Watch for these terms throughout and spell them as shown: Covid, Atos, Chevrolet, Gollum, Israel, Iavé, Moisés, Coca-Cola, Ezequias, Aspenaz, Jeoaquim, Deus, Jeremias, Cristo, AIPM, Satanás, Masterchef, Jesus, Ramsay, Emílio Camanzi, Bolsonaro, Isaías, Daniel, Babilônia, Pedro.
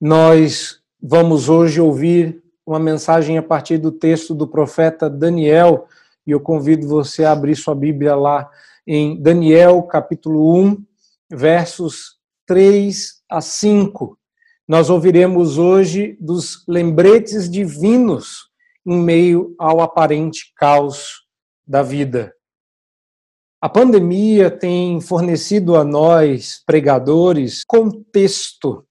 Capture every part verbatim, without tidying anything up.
Nós vamos hoje ouvir uma mensagem a partir do texto do profeta Daniel, e eu convido você a abrir sua Bíblia lá em Daniel, capítulo um, versos três a cinco. Nós ouviremos hoje dos lembretes divinos em meio ao aparente caos da vida. A pandemia tem fornecido a nós, pregadores, contexto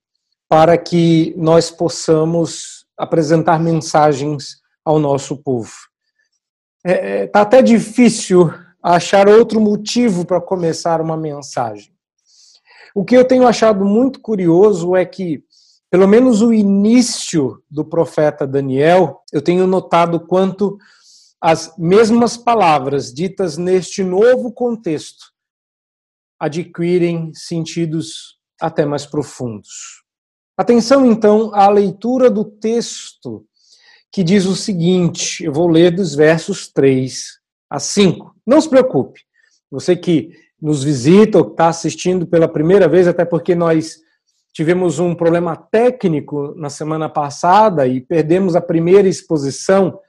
para que nós possamos apresentar mensagens ao nosso povo. É, tá até difícil achar outro motivo para começar uma mensagem. O que eu tenho achado muito curioso é que, pelo menos o início do profeta Daniel, eu tenho notado quanto as mesmas palavras ditas neste novo contexto adquirem sentidos até mais profundos. Atenção, então, à leitura do texto que diz o seguinte, eu vou ler dos versos três a cinco. Não se preocupe, você que nos visita ou que está assistindo pela primeira vez, até porque nós tivemos um problema técnico na semana passada e perdemos a primeira exposição,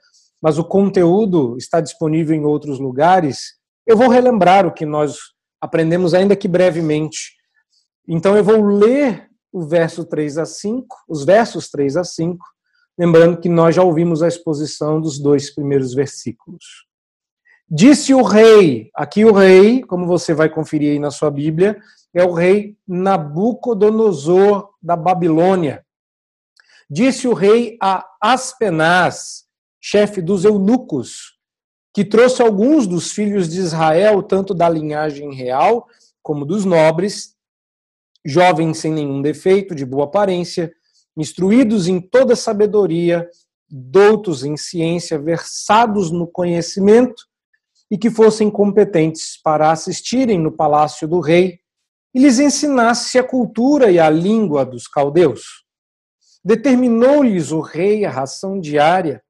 mas o conteúdo está disponível em outros lugares, eu vou relembrar o que nós aprendemos, ainda que brevemente. Então eu vou ler o verso três a cinco, os versos três a cinco, lembrando que nós já ouvimos a exposição dos dois primeiros versículos. Disse o rei, aqui o rei, como você vai conferir aí na sua Bíblia, é o rei Nabucodonosor da Babilônia. Disse o rei a Aspenaz, chefe dos eunucos, que trouxe alguns dos filhos de Israel, tanto da linhagem real como dos nobres, jovens sem nenhum defeito, de boa aparência, instruídos em toda sabedoria, doutos em ciência, versados no conhecimento, e que fossem competentes para assistirem no palácio do rei e lhes ensinasse a cultura e a língua dos caldeus. Determinou-lhes o rei a ração diária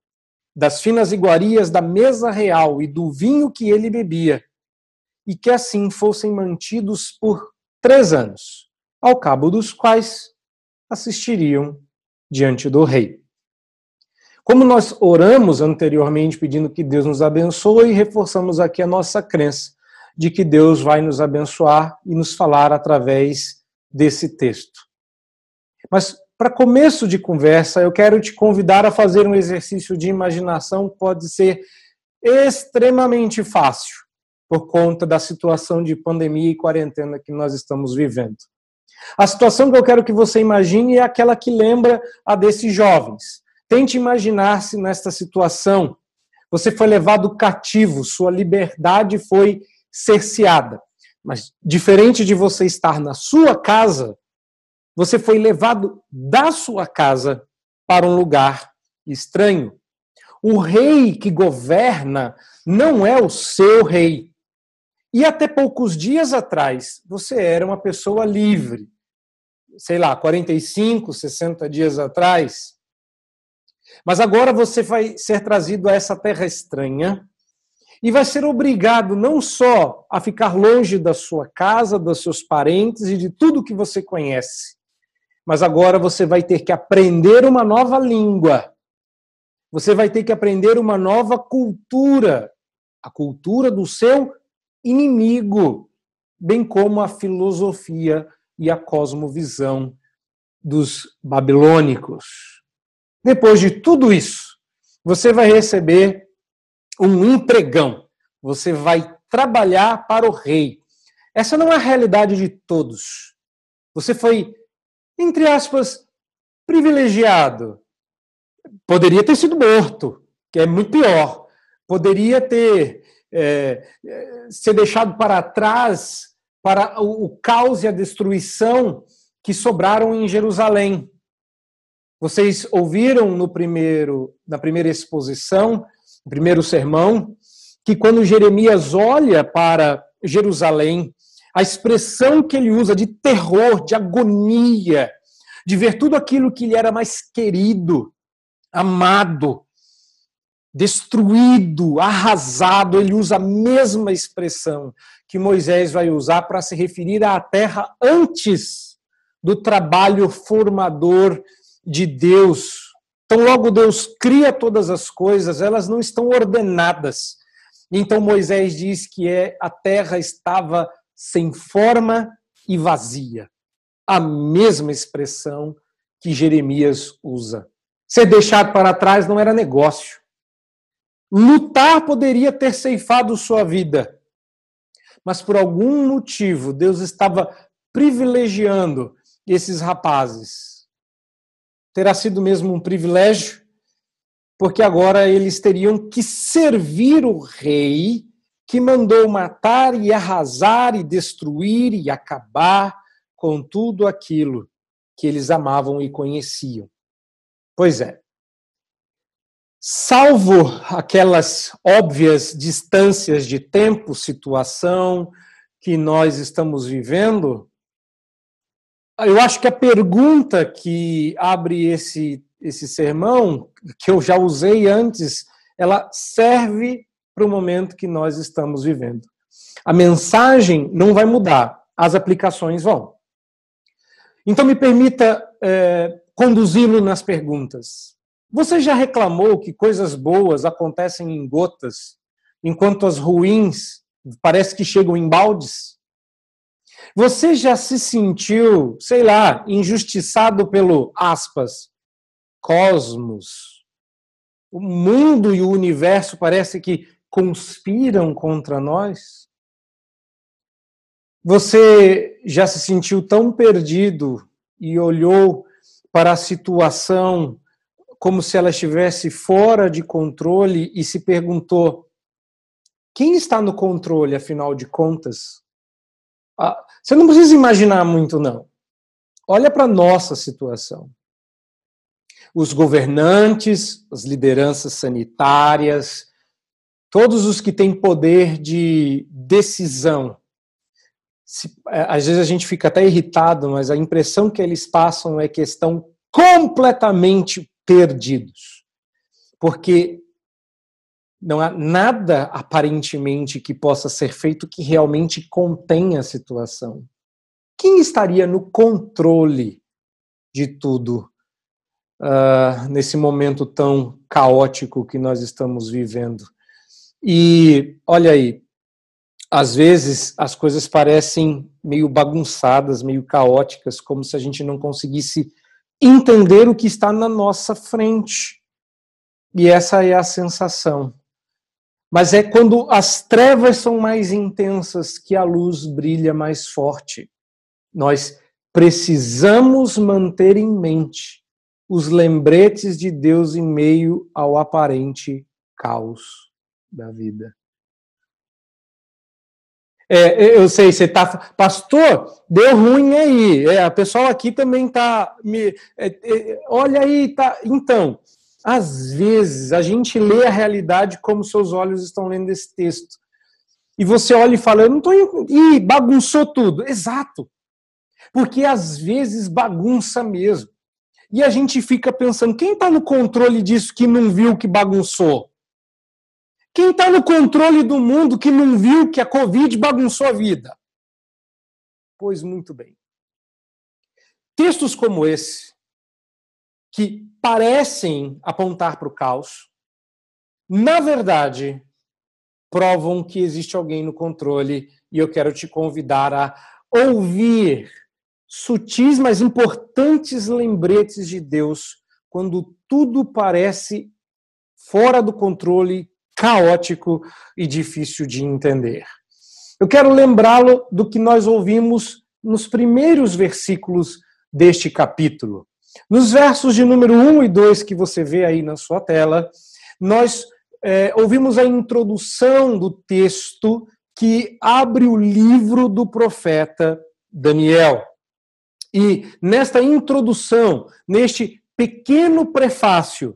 das finas iguarias da mesa real e do vinho que ele bebia, e que assim fossem mantidos por três anos, ao cabo dos quais assistiriam diante do rei. Como nós oramos anteriormente pedindo que Deus nos abençoe, reforçamos aqui a nossa crença de que Deus vai nos abençoar e nos falar através desse texto. Mas, para começo de conversa, eu quero te convidar a fazer um exercício de imaginação que pode ser extremamente fácil, por conta da situação de pandemia e quarentena que nós estamos vivendo. A situação que eu quero que você imagine é aquela que lembra a desses jovens. Tente imaginar-se nesta situação. Você foi levado cativo, sua liberdade foi cerceada. Mas, diferente de você estar na sua casa, você foi levado da sua casa para um lugar estranho. O rei que governa não é o seu rei. E até poucos dias atrás, você era uma pessoa livre. Sei lá, quarenta e cinco, sessenta dias atrás. Mas agora você vai ser trazido a essa terra estranha e vai ser obrigado não só a ficar longe da sua casa, dos seus parentes e de tudo que você conhece, mas agora você vai ter que aprender uma nova língua. Você vai ter que aprender uma nova cultura. A cultura do seu inimigo, bem como a filosofia e a cosmovisão dos babilônicos. Depois de tudo isso, você vai receber um empregão. Você vai trabalhar para o rei. Essa não é a realidade de todos. Você foi, entre aspas, privilegiado. Poderia ter sido morto, que é muito pior. Poderia ter É, ser deixado para trás para o, o caos e a destruição que sobraram em Jerusalém. Vocês ouviram no primeiro, na primeira exposição, no primeiro sermão, que quando Jeremias olha para Jerusalém, a expressão que ele usa de terror, de agonia, de ver tudo aquilo que lhe era mais querido, amado, destruído, arrasado, ele usa a mesma expressão que Moisés vai usar para se referir à terra antes do trabalho formador de Deus. Então, logo Deus cria todas as coisas, elas não estão ordenadas. Então, Moisés diz que é, a terra estava sem forma e vazia. A mesma expressão que Jeremias usa. Ser deixado para trás não era negócio. Lutar poderia ter ceifado sua vida, mas por algum motivo Deus estava privilegiando esses rapazes. Terá sido mesmo um privilégio, porque agora eles teriam que servir o rei que mandou matar e arrasar e destruir e acabar com tudo aquilo que eles amavam e conheciam. Pois é. Salvo aquelas óbvias distâncias de tempo, situação que nós estamos vivendo, eu acho que a pergunta que abre esse, esse sermão, que eu já usei antes, ela serve para o momento que nós estamos vivendo. A mensagem não vai mudar, as aplicações vão. Então me permita eh, conduzi-lo nas perguntas. Você já reclamou que coisas boas acontecem em gotas, enquanto as ruins parece que chegam em baldes? Você já se sentiu, sei lá, injustiçado pelo, aspas, cosmos? O mundo e o universo parece que conspiram contra nós? Você já se sentiu tão perdido e olhou para a situação como se ela estivesse fora de controle e se perguntou, quem está no controle, afinal de contas? Ah, você não precisa imaginar muito, não. Olha para a nossa situação. Os governantes, as lideranças sanitárias, todos os que têm poder de decisão. Se, às vezes a gente fica até irritado, mas a impressão que eles passam é que estão completamente perdidos, porque não há nada aparentemente que possa ser feito que realmente contenha a situação. Quem estaria no controle de tudo uh, nesse momento tão caótico que nós estamos vivendo? E, olha aí, às vezes as coisas parecem meio bagunçadas, meio caóticas, como se a gente não conseguisse entender o que está na nossa frente. E essa é a sensação. Mas é quando as trevas são mais intensas que a luz brilha mais forte. Nós precisamos manter em mente os lembretes de Deus em meio ao aparente caos da vida. É, eu sei, você está... Pastor, deu ruim aí. É, a pessoal aqui também está... Me... É, é, olha aí, tá... Então, às vezes, a gente lê a realidade como seus olhos estão lendo esse texto. E você olha e fala, eu não estou... Tô... Ih, bagunçou tudo. Exato. Porque, às vezes, bagunça mesmo. E a gente fica pensando, quem está no controle disso que não viu que bagunçou? Quem está no controle do mundo que não viu que a Covid bagunçou a vida? Pois muito bem. Textos como esse, que parecem apontar para o caos, na verdade, provam que existe alguém no controle, e eu quero te convidar a ouvir sutis, mas importantes lembretes de Deus quando tudo parece fora do controle, caótico e difícil de entender. Eu quero lembrá-lo do que nós ouvimos nos primeiros versículos deste capítulo. Nos versos de número um e dois que você vê aí na sua tela, nós é, ouvimos a introdução do texto que abre o livro do profeta Daniel. E nesta introdução, neste pequeno prefácio,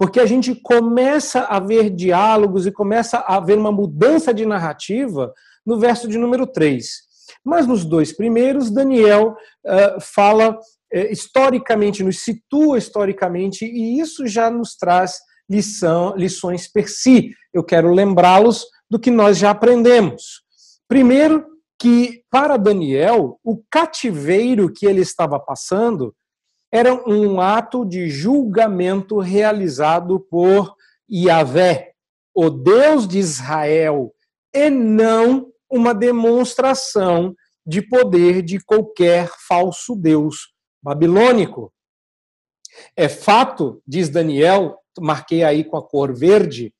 porque a gente começa a ver diálogos e começa a ver uma mudança de narrativa no verso de número três. Mas nos dois primeiros, Daniel uh, fala uh, historicamente, nos situa historicamente, e isso já nos traz lição, lições per si. Eu quero lembrá-los do que nós já aprendemos. Primeiro, que para Daniel, o cativeiro que ele estava passando era um ato de julgamento realizado por Iavé, o Deus de Israel, e não uma demonstração de poder de qualquer falso deus babilônico. É fato, diz Daniel, marquei aí com a cor verde,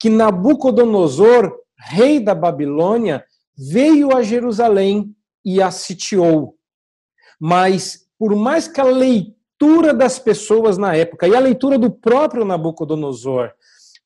que Nabucodonosor, rei da Babilônia, veio a Jerusalém e a sitiou. Mas, por mais que a leitura das pessoas na época, e a leitura do próprio Nabucodonosor,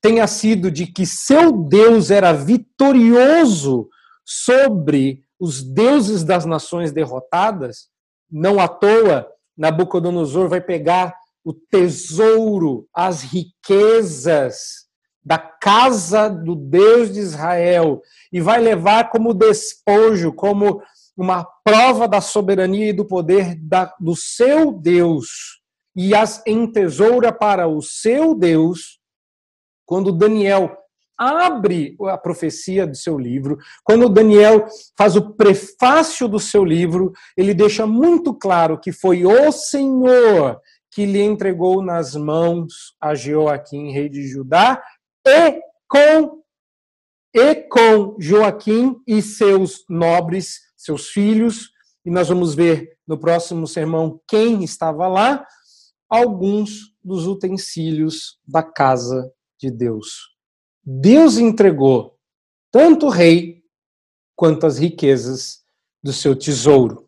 tenha sido de que seu Deus era vitorioso sobre os deuses das nações derrotadas, não à toa Nabucodonosor vai pegar o tesouro, as riquezas da casa do Deus de Israel e vai levar como despojo, como uma prova da soberania e do poder da, do seu Deus, e as entesoura para o seu Deus. Quando Daniel abre a profecia do seu livro, quando Daniel faz o prefácio do seu livro, ele deixa muito claro que foi o Senhor que lhe entregou nas mãos a Jeoaquim, rei de Judá, e com, e com Jeoaquim e seus nobres, seus filhos, e nós vamos ver no próximo sermão quem estava lá, alguns dos utensílios da casa de Deus. Deus entregou tanto o rei quanto as riquezas do seu tesouro.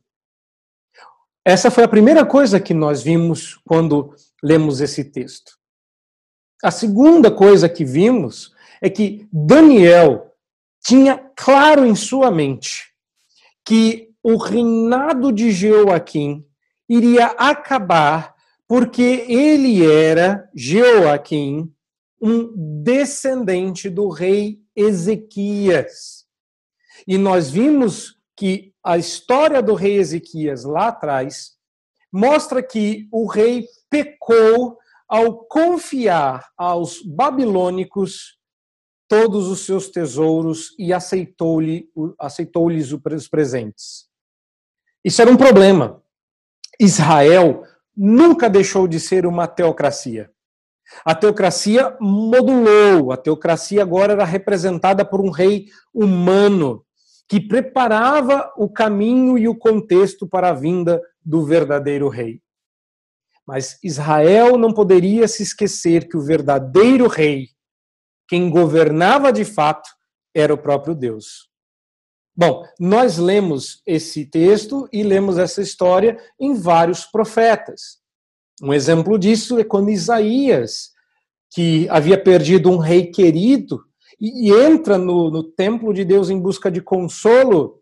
Essa foi a primeira coisa que nós vimos quando lemos esse texto. A segunda coisa que vimos é que Daniel tinha claro em sua mente que o reinado de Jeoaquim iria acabar porque ele era, Jeoaquim, um descendente do rei Ezequias. E nós vimos que a história do rei Ezequias lá atrás mostra que o rei pecou ao confiar aos babilônicos todos os seus tesouros e aceitou-lhe, aceitou-lhes os presentes. Isso era um problema. Israel nunca deixou de ser uma teocracia. A teocracia modulou, a teocracia agora era representada por um rei humano que preparava o caminho e o contexto para a vinda do verdadeiro rei. Mas Israel não poderia se esquecer que o verdadeiro rei, quem governava de fato, era o próprio Deus. Bom, nós lemos esse texto e lemos essa história em vários profetas. Um exemplo disso é quando Isaías, que havia perdido um rei querido, e entra no, no templo de Deus em busca de consolo,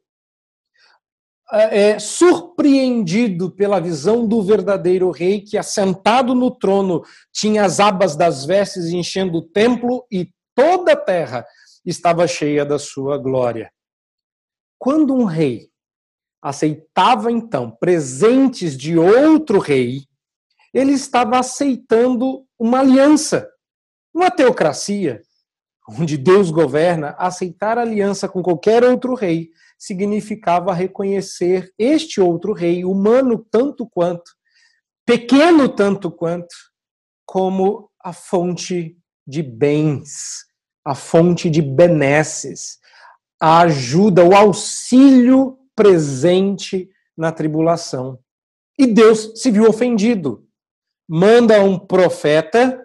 é surpreendido pela visão do verdadeiro rei que, assentado no trono, tinha as abas das vestes enchendo o templo e toda a terra estava cheia da sua glória. Quando um rei aceitava, então, presentes de outro rei, ele estava aceitando uma aliança. Uma teocracia, onde Deus governa, aceitar aliança com qualquer outro rei significava reconhecer este outro rei, humano tanto quanto, pequeno tanto quanto, como a fonte de bens, a fonte de benesses, a ajuda, o auxílio presente na tribulação. E Deus se viu ofendido. Manda um profeta,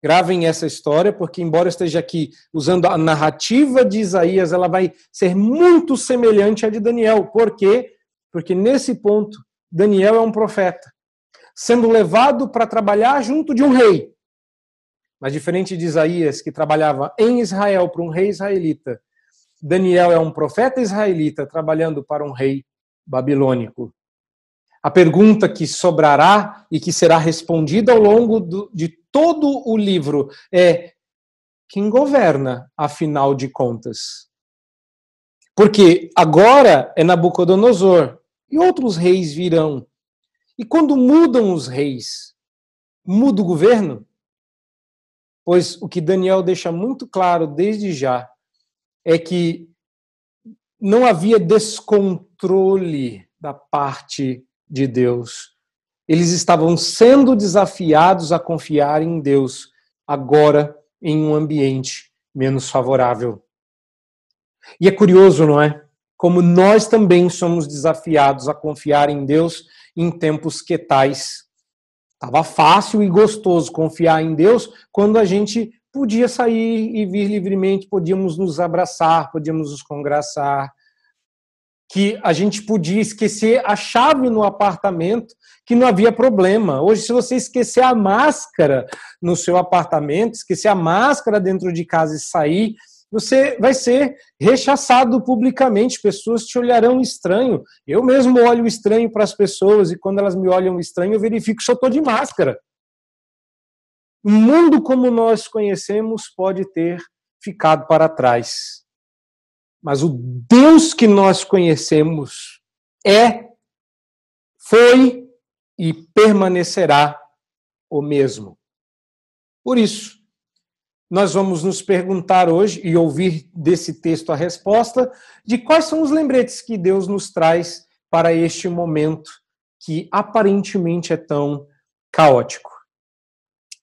gravem essa história, porque embora esteja aqui usando a narrativa de Isaías, ela vai ser muito semelhante à de Daniel. Por quê? Porque nesse ponto, Daniel é um profeta, sendo levado para trabalhar junto de um rei. Mas diferente de Isaías, que trabalhava em Israel para um rei israelita, Daniel é um profeta israelita trabalhando para um rei babilônico. A pergunta que sobrará e que será respondida ao longo do, de todo o livro é: quem governa, afinal de contas? Porque agora é Nabucodonosor e outros reis virão. E quando mudam os reis, muda o governo? Pois o que Daniel deixa muito claro desde já é que não havia descontrole da parte de Deus, Eles estavam sendo desafiados a confiar em Deus, agora em um ambiente menos favorável. E é curioso, não é? Como nós também somos desafiados a confiar em Deus em tempos que tais. Estava fácil e gostoso confiar em Deus quando a gente podia sair e vir livremente, podíamos nos abraçar, podíamos nos congraçar, que a gente podia esquecer a chave no apartamento, que não havia problema. Hoje, se você esquecer a máscara no seu apartamento, esquecer a máscara dentro de casa e sair, você vai ser rechaçado publicamente, pessoas te olharão estranho. Eu mesmo olho estranho para as pessoas e quando elas me olham estranho, eu verifico se eu estou de máscara. O mundo como nós conhecemos pode ter ficado para trás. Mas o Deus que nós conhecemos é, foi e permanecerá o mesmo. Por isso, nós vamos nos perguntar hoje e ouvir desse texto a resposta de quais são os lembretes que Deus nos traz para este momento que aparentemente é tão caótico.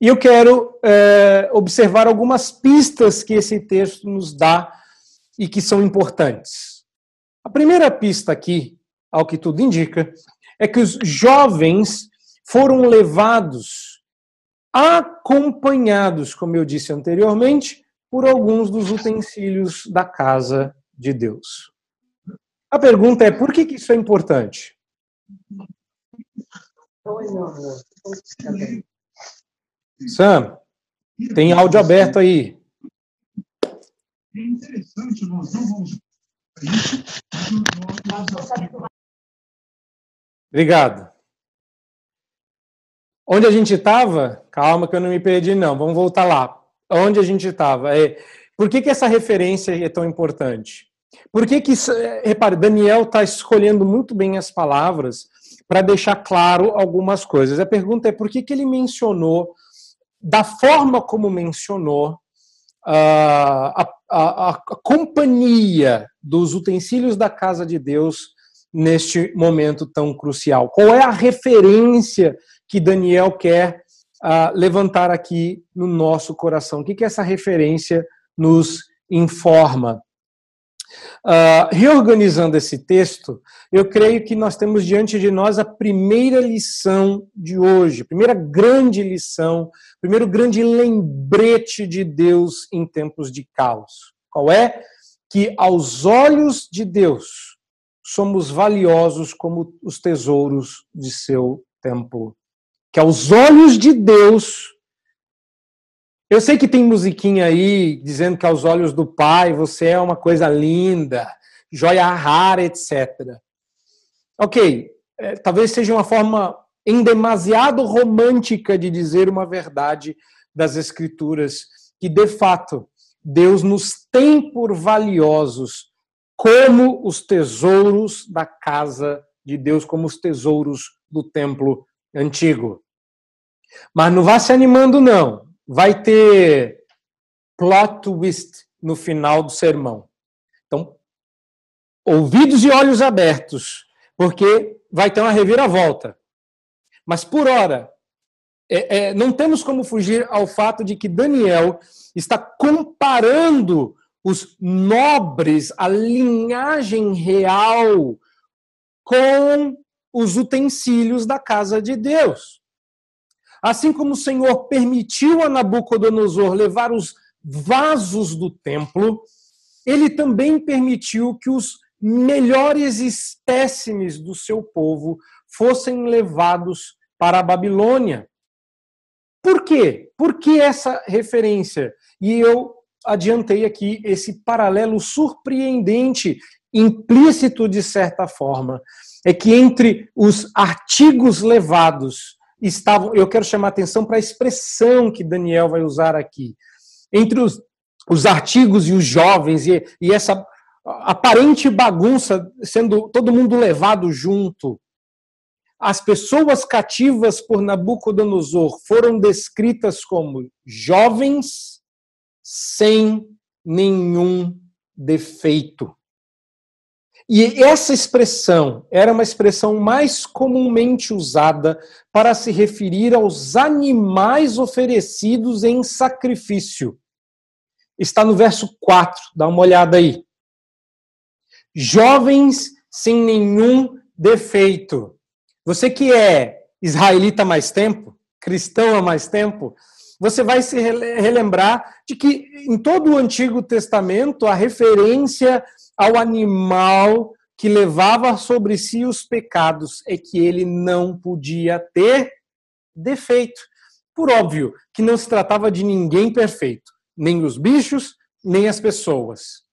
E eu quero é, observar algumas pistas que esse texto nos dá e que são importantes. A primeira pista aqui, ao que tudo indica, é que os jovens foram levados, acompanhados, como eu disse anteriormente, por alguns dos utensílios da casa de Deus. A pergunta é, por que isso é importante? Sam, tem áudio aberto aí. É interessante, nós não vamos... Obrigado. Onde a gente estava... Calma que eu não me perdi, não. Vamos voltar lá. Onde a gente estava. É... Por que que essa referência é tão importante? Por que que... Repare, Daniel está escolhendo muito bem as palavras para deixar claro algumas coisas. A pergunta é por que que ele mencionou, da forma como mencionou, A, a, a companhia dos utensílios da casa de Deus neste momento tão crucial. Qual é a referência que Daniel quer uh, levantar aqui no nosso coração? O que que essa referência nos informa? Uh, reorganizando esse texto, eu creio que nós temos diante de nós a primeira lição de hoje, primeira grande lição, primeiro grande lembrete de Deus em tempos de caos. Qual é? Que aos olhos de Deus somos valiosos como os tesouros de seu tempo. Que aos olhos de Deus... Eu sei que tem musiquinha aí dizendo que aos olhos do Pai você é uma coisa linda, joia rara, etcétera. Ok, é, talvez seja uma forma em demasiado romântica de dizer uma verdade das Escrituras, que de fato Deus nos tem por valiosos como os tesouros da casa de Deus, como os tesouros do templo antigo. Mas não vá se animando, não. Vai ter plot twist no final do sermão. Então, ouvidos e olhos abertos, porque vai ter uma reviravolta. Mas, por hora, é, é, não temos como fugir ao fato de que Daniel está comparando os nobres, a linhagem real, com os utensílios da casa de Deus. Assim como o Senhor permitiu a Nabucodonosor levar os vasos do templo, ele também permitiu que os melhores espécimes do seu povo fossem levados para a Babilônia. Por quê? Por que essa referência? E eu adiantei aqui esse paralelo surpreendente, implícito de certa forma, é que entre os artigos levados... Estavam, eu quero chamar a atenção para a expressão que Daniel vai usar aqui. Entre os, os artigos e os jovens, e, e essa aparente bagunça, sendo todo mundo levado junto, as pessoas cativas por Nabucodonosor foram descritas como jovens sem nenhum defeito. E essa expressão era uma expressão mais comumente usada para se referir aos animais oferecidos em sacrifício. Está no verso quatro, dá uma olhada aí. Jovens sem nenhum defeito. Você que é israelita há mais tempo, cristão há mais tempo, você vai se relembrar de que em todo o Antigo Testamento a referência ao animal que levava sobre si os pecados é que ele não podia ter defeito. Por óbvio que não se tratava de ninguém perfeito, nem os bichos, nem as pessoas.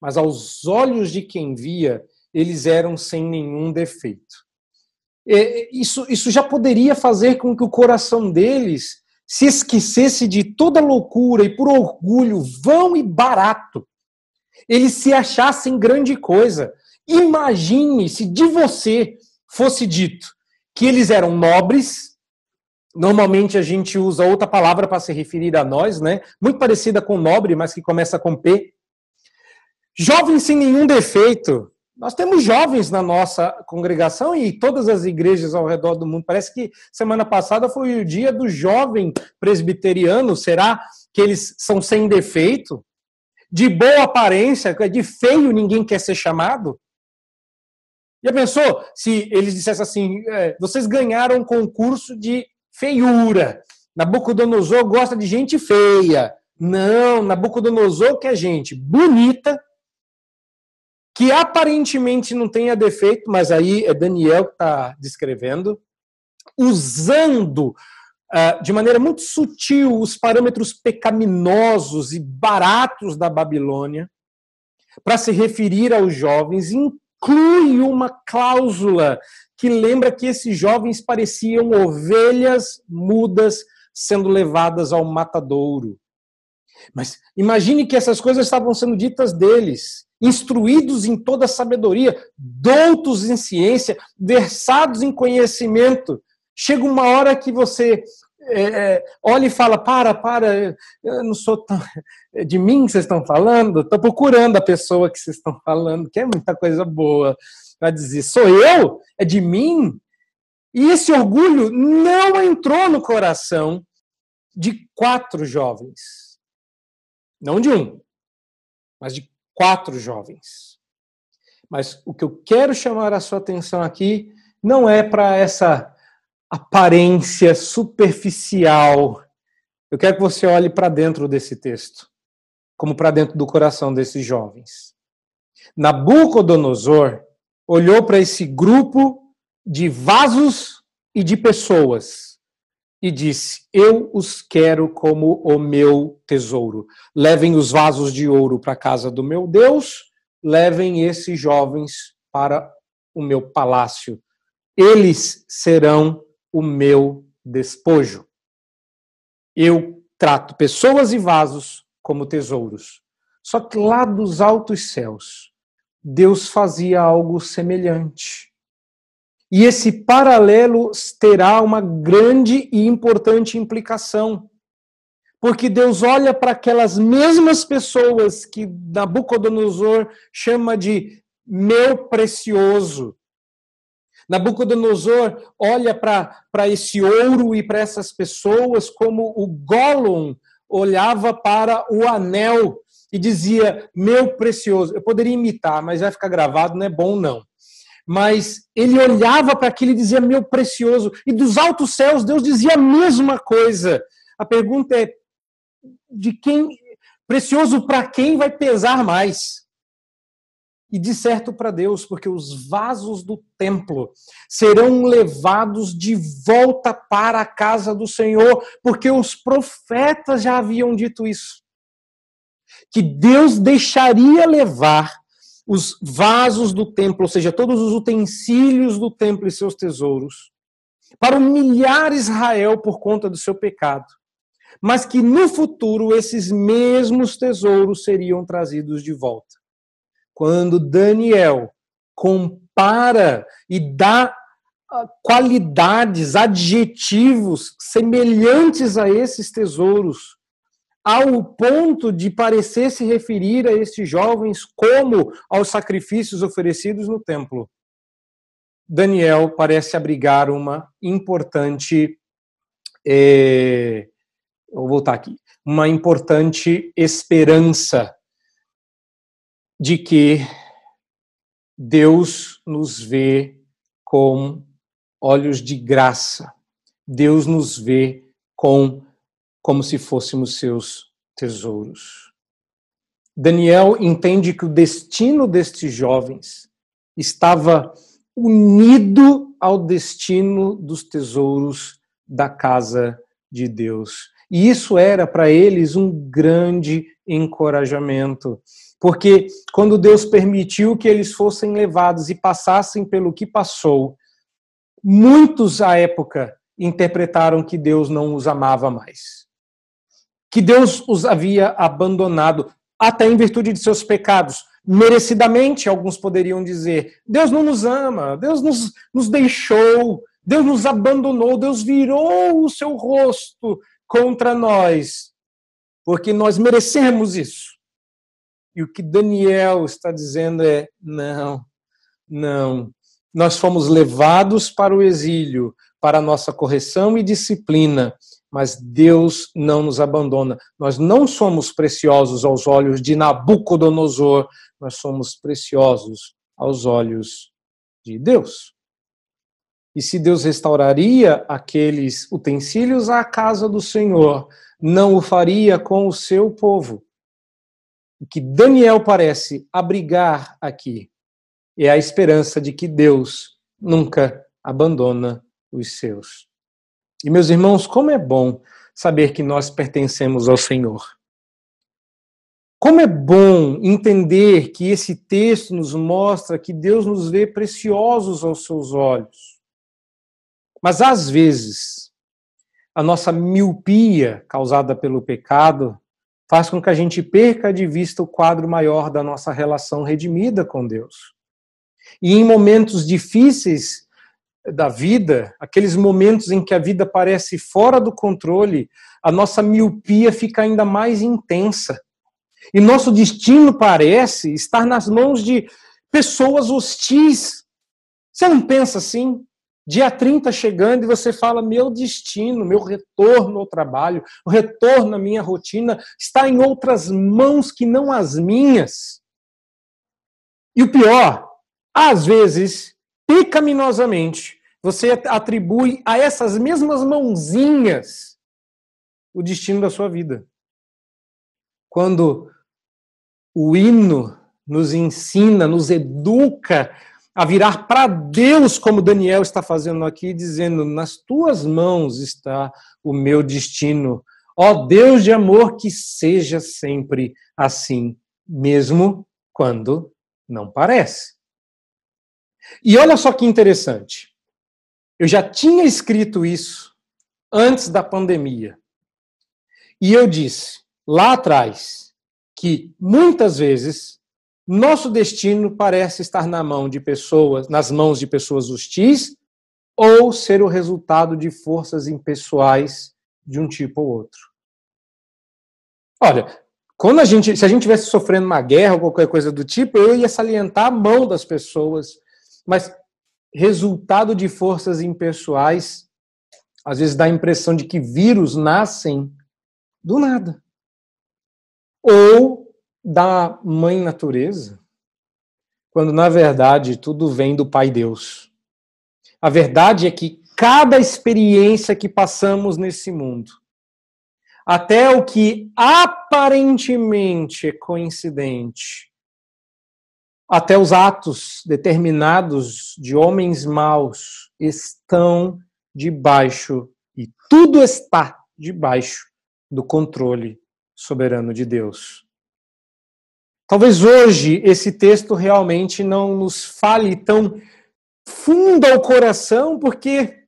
Mas aos olhos de quem via, eles eram sem nenhum defeito. Isso, isso já poderia fazer com que o coração deles se esquecesse de toda loucura e por orgulho vão e barato. Eles se achassem grande coisa. Imagine se de você fosse dito que eles eram nobres. Normalmente a gente usa outra palavra para se referir a nós, né? Muito parecida com nobre, mas que começa com P. Jovens sem nenhum defeito. Nós temos jovens na nossa congregação e todas as igrejas ao redor do mundo. Parece que semana passada foi o dia do jovem presbiteriano. Será que eles são sem defeito? De boa aparência, de feio ninguém quer ser chamado? Já pensou se eles dissessem assim, vocês ganharam um concurso de feiura. Nabucodonosor gosta de gente feia. Não, Nabucodonosor quer gente bonita, que aparentemente não tenha defeito, mas aí é Daniel que está descrevendo, usando uh, de maneira muito sutil os parâmetros pecaminosos e baratos da Babilônia para se referir aos jovens, inclui uma cláusula que lembra que esses jovens pareciam ovelhas mudas sendo levadas ao matadouro. Mas imagine que essas coisas estavam sendo ditas deles, instruídos em toda sabedoria, doutos em ciência, versados em conhecimento. Chega uma hora que você é, olha e fala, para, para, eu não sou tão... É de mim que vocês estão falando? Estou procurando a pessoa que vocês estão falando, que é muita coisa boa para dizer, sou eu? É de mim? E esse orgulho não entrou no coração de quatro jovens. Não de um, mas de quatro jovens. Mas o que eu quero chamar a sua atenção aqui não é para essa aparência superficial. Eu quero que você olhe para dentro desse texto, como para dentro do coração desses jovens. Nabucodonosor olhou para esse grupo de vasos e de pessoas e disse, eu os quero como o meu tesouro. Levem os vasos de ouro para a casa do meu Deus, levem esses jovens para o meu palácio. Eles serão o meu despojo. Eu trato pessoas e vasos como tesouros. Só que lá dos altos céus, Deus fazia algo semelhante. E esse paralelo terá uma grande e importante implicação. Porque Deus olha para aquelas mesmas pessoas que Nabucodonosor chama de meu precioso. Nabucodonosor olha para esse ouro e para essas pessoas como o Gollum olhava para o anel e dizia, meu precioso. Eu poderia imitar, mas vai ficar gravado, não é bom não. Mas ele olhava para aquilo e dizia, meu precioso. E dos altos céus, Deus dizia a mesma coisa. A pergunta é, de quem, precioso para quem vai pesar mais? E de certo para Deus, porque os vasos do templo serão levados de volta para a casa do Senhor, porque os profetas já haviam dito isso. Que Deus deixaria levar os vasos do templo, ou seja, todos os utensílios do templo e seus tesouros, para humilhar Israel por conta do seu pecado, mas que no futuro esses mesmos tesouros seriam trazidos de volta. Quando Daniel compara e dá qualidades, adjetivos semelhantes a esses tesouros, ao ponto de parecer se referir a estes jovens como aos sacrifícios oferecidos no templo. Daniel parece abrigar uma importante... É, vou voltar aqui. Uma importante esperança de que Deus nos vê com olhos de graça. Deus nos vê com, como se fôssemos seus tesouros. Daniel entende que o destino destes jovens estava unido ao destino dos tesouros da casa de Deus. E isso era para eles um grande encorajamento, porque quando Deus permitiu que eles fossem levados e passassem pelo que passou, muitos à época interpretaram que Deus não os amava mais, que Deus os havia abandonado, até em virtude de seus pecados. Merecidamente, alguns poderiam dizer, Deus não nos ama, Deus nos, nos deixou, Deus nos abandonou, Deus virou o seu rosto contra nós, porque nós merecemos isso. E o que Daniel está dizendo é, não, não. Nós fomos levados para o exílio, para a nossa correção e disciplina, mas Deus não nos abandona. Nós não somos preciosos aos olhos de Nabucodonosor, nós somos preciosos aos olhos de Deus. E se Deus restauraria aqueles utensílios à casa do Senhor, não o faria com o seu povo. O que Daniel parece abrigar aqui é a esperança de que Deus nunca abandona os seus. E, meus irmãos, como é bom saber que nós pertencemos ao Senhor. Como é bom entender que esse texto nos mostra que Deus nos vê preciosos aos seus olhos. Mas, às vezes, a nossa miopia causada pelo pecado faz com que a gente perca de vista o quadro maior da nossa relação redimida com Deus. E em momentos difíceis da vida, aqueles momentos em que a vida parece fora do controle, a nossa miopia fica ainda mais intensa. E nosso destino parece estar nas mãos de pessoas hostis. Você não pensa assim? dia trinta chegando e você fala, meu destino, meu retorno ao trabalho, o retorno à minha rotina está em outras mãos que não as minhas. E o pior, às vezes, pecaminosamente, você atribui a essas mesmas mãozinhas o destino da sua vida. Quando o hino nos ensina, nos educa a virar para Deus, como Daniel está fazendo aqui, dizendo, nas tuas mãos está o meu destino. Ó Deus de amor, que seja sempre assim, mesmo quando não parece. E olha só que interessante. Eu já tinha escrito isso antes da pandemia. E eu disse, lá atrás, que muitas vezes nosso destino parece estar na mão de pessoas, nas mãos de pessoas hostis ou ser o resultado de forças impessoais de um tipo ou outro. Olha, quando a gente, se a gente estivesse sofrendo uma guerra ou qualquer coisa do tipo, eu ia salientar a mão das pessoas, mas resultado de forças impessoais, às vezes dá a impressão de que vírus nascem do nada. Ou da mãe natureza, quando na verdade tudo vem do Pai Deus. A verdade é que cada experiência que passamos nesse mundo, até o que aparentemente é coincidente, até os atos determinados de homens maus estão debaixo, e tudo está debaixo do controle soberano de Deus. Talvez hoje esse texto realmente não nos fale tão fundo ao coração, porque,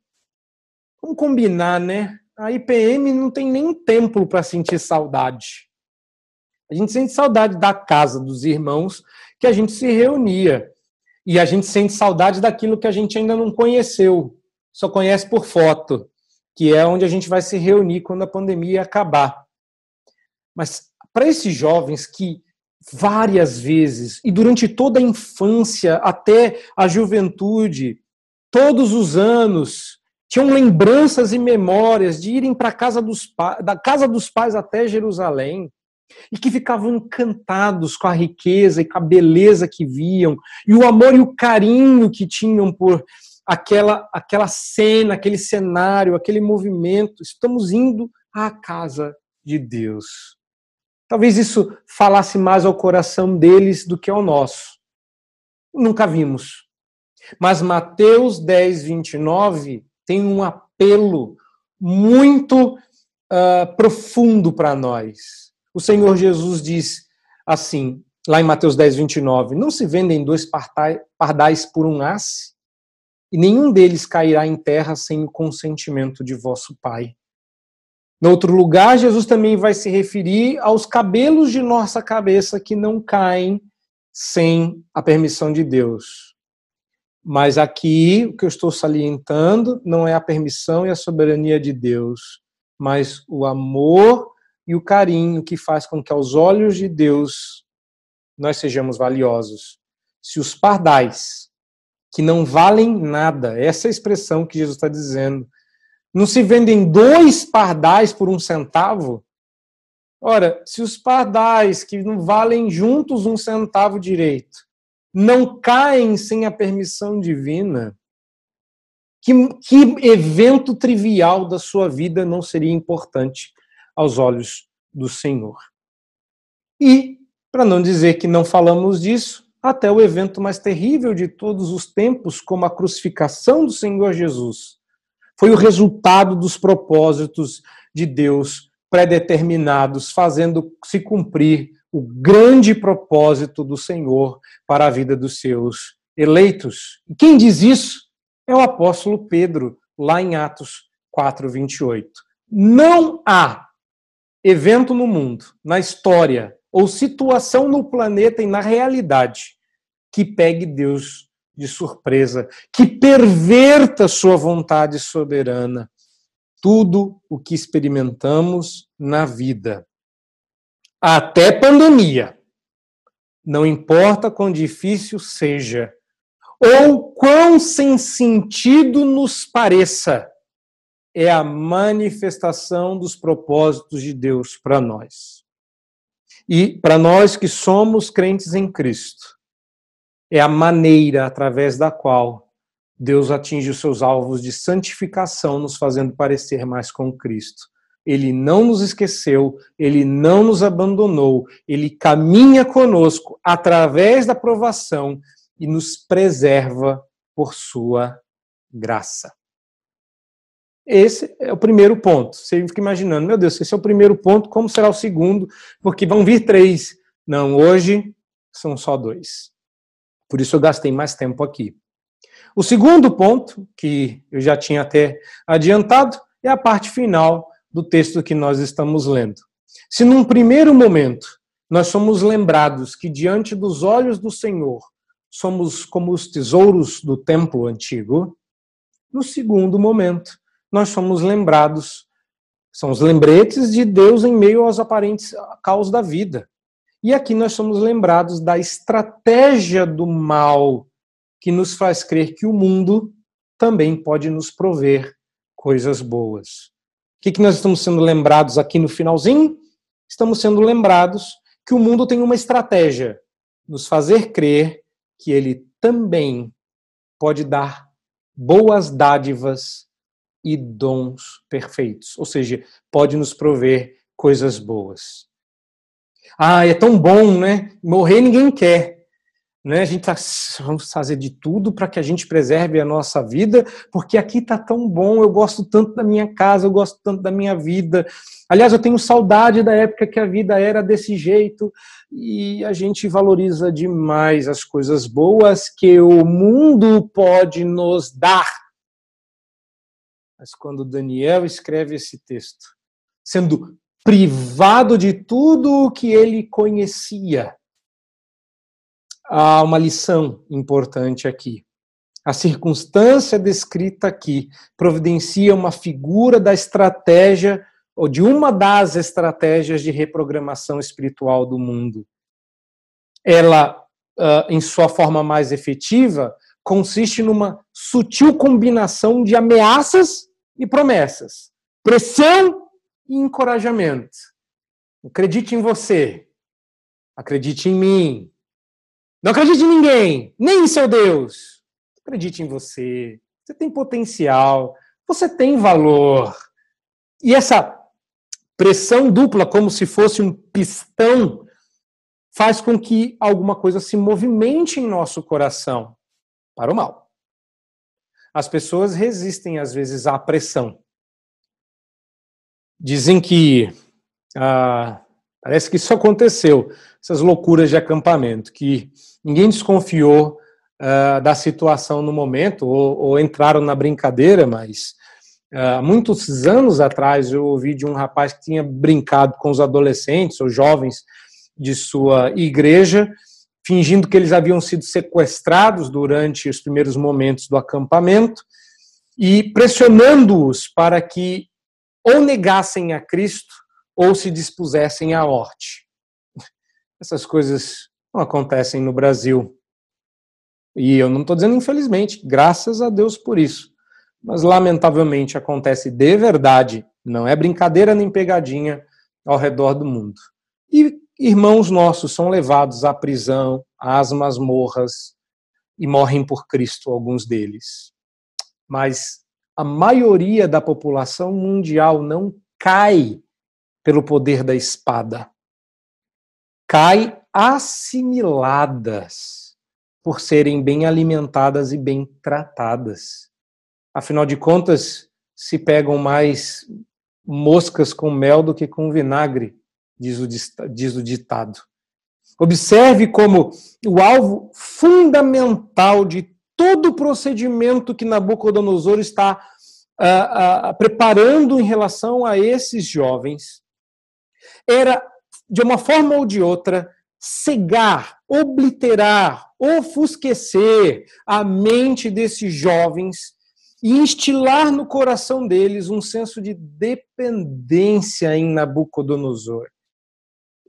vamos combinar, né? A I P M não tem nem templo para sentir saudade. A gente sente saudade da casa dos irmãos que a gente se reunia. E a gente sente saudade daquilo que a gente ainda não conheceu, só conhece por foto, que é onde a gente vai se reunir quando a pandemia acabar. Mas para esses jovens que várias vezes, e durante toda a infância, até a juventude, todos os anos, tinham lembranças e memórias de irem para casa dos pa- da casa dos pais até Jerusalém, e que ficavam encantados com a riqueza e com a beleza que viam, e o amor e o carinho que tinham por aquela, aquela cena, aquele cenário, aquele movimento. Estamos indo à casa de Deus. Talvez isso falasse mais ao coração deles do que ao nosso. Nunca vimos. Mas Mateus dez, vinte e nove tem um apelo muito uh, profundo para nós. O Senhor Jesus diz assim, lá em Mateus dez, vinte e nove, não se vendem dois pardais por um asse, e nenhum deles cairá em terra sem o consentimento de vosso Pai. No outro lugar, Jesus também vai se referir aos cabelos de nossa cabeça que não caem sem a permissão de Deus. Mas aqui, o que eu estou salientando não é a permissão e a soberania de Deus, mas o amor e o carinho que faz com que aos olhos de Deus nós sejamos valiosos. Se os pardais, que não valem nada, essa é a expressão que Jesus está dizendo, não se vendem dois pardais por um centavo? Ora, se os pardais, que não valem juntos um centavo direito, não caem sem a permissão divina, que, que evento trivial da sua vida não seria importante aos olhos do Senhor? E, para não dizer que não falamos disso, até o evento mais terrível de todos os tempos, como a crucificação do Senhor Jesus, foi o resultado dos propósitos de Deus pré-determinados, fazendo-se cumprir o grande propósito do Senhor para a vida dos seus eleitos. E quem diz isso é o apóstolo Pedro, lá em Atos quatro, vinte e oito. Não há evento no mundo, na história, ou situação no planeta e na realidade que pegue Deus de surpresa, que perverta sua vontade soberana. Tudo o que experimentamos na vida, até pandemia, não importa quão difícil seja, ou quão sem sentido nos pareça, é a manifestação dos propósitos de Deus para nós. E para nós que somos crentes em Cristo, é a maneira através da qual Deus atinge os seus alvos de santificação, nos fazendo parecer mais com Cristo. Ele não nos esqueceu, ele não nos abandonou, ele caminha conosco através da provação e nos preserva por sua graça. Esse é o primeiro ponto. Você fica imaginando, meu Deus, esse é o primeiro ponto, como será o segundo? Porque vão vir três. Não, hoje são só dois. Por isso eu gastei mais tempo aqui. O segundo ponto, que eu já tinha até adiantado, é a parte final do texto que nós estamos lendo. Se num primeiro momento nós somos lembrados que diante dos olhos do Senhor somos como os tesouros do templo antigo, no segundo momento nós somos lembrados, são os lembretes de Deus em meio aos aparentes caos da vida. E aqui nós somos lembrados da estratégia do mal que nos faz crer que o mundo também pode nos prover coisas boas. O que, que nós estamos sendo lembrados aqui no finalzinho? Estamos sendo lembrados que o mundo tem uma estratégia, nos fazer crer que ele também pode dar boas dádivas e dons perfeitos. Ou seja, pode nos prover coisas boas. Ah, é tão bom, né? Morrer ninguém quer. Né? A gente tá, vamos fazer de tudo para que a gente preserve a nossa vida, porque aqui está tão bom, eu gosto tanto da minha casa, eu gosto tanto da minha vida. Aliás, eu tenho saudade da época que a vida era desse jeito, e a gente valoriza demais as coisas boas que o mundo pode nos dar. Mas quando Daniel escreve esse texto, sendo privado de tudo o que ele conhecia, há uma lição importante aqui. A circunstância descrita aqui providencia uma figura da estratégia ou de uma das estratégias de reprogramação espiritual do mundo. Ela, em sua forma mais efetiva, consiste numa sutil combinação de ameaças e promessas, pressão e encorajamento. Acredite em você, acredite em mim, não acredite em ninguém, nem em seu Deus. Acredite em você, você tem potencial, você tem valor. E essa pressão dupla, como se fosse um pistão, faz com que alguma coisa se movimente em nosso coração para o mal. As pessoas resistem, às vezes, à pressão. Dizem que, ah, parece que isso aconteceu, essas loucuras de acampamento, que ninguém desconfiou ah, da situação no momento, ou, ou entraram na brincadeira, mas... Há uh, muitos anos atrás eu ouvi de um rapaz que tinha brincado com os adolescentes ou jovens de sua igreja, fingindo que eles haviam sido sequestrados durante os primeiros momentos do acampamento e pressionando-os para que ou negassem a Cristo ou se dispusessem à morte. Essas coisas não acontecem no Brasil. E eu não estou dizendo infelizmente, graças a Deus por isso. Mas, lamentavelmente, acontece de verdade, não é brincadeira nem pegadinha, ao redor do mundo. E irmãos nossos são levados à prisão, às masmorras, e morrem por Cristo, alguns deles. Mas a maioria da população mundial não cai pelo poder da espada. Cai assimiladas por serem bem alimentadas e bem tratadas. Afinal de contas, se pegam mais moscas com mel do que com vinagre, diz o, diz o ditado. Observe como o alvo fundamental de todo o procedimento que Nabucodonosor está ah, ah, preparando em relação a esses jovens era, de uma forma ou de outra, cegar, obliterar, ofusquecer a mente desses jovens e instilar no coração deles um senso de dependência em Nabucodonosor.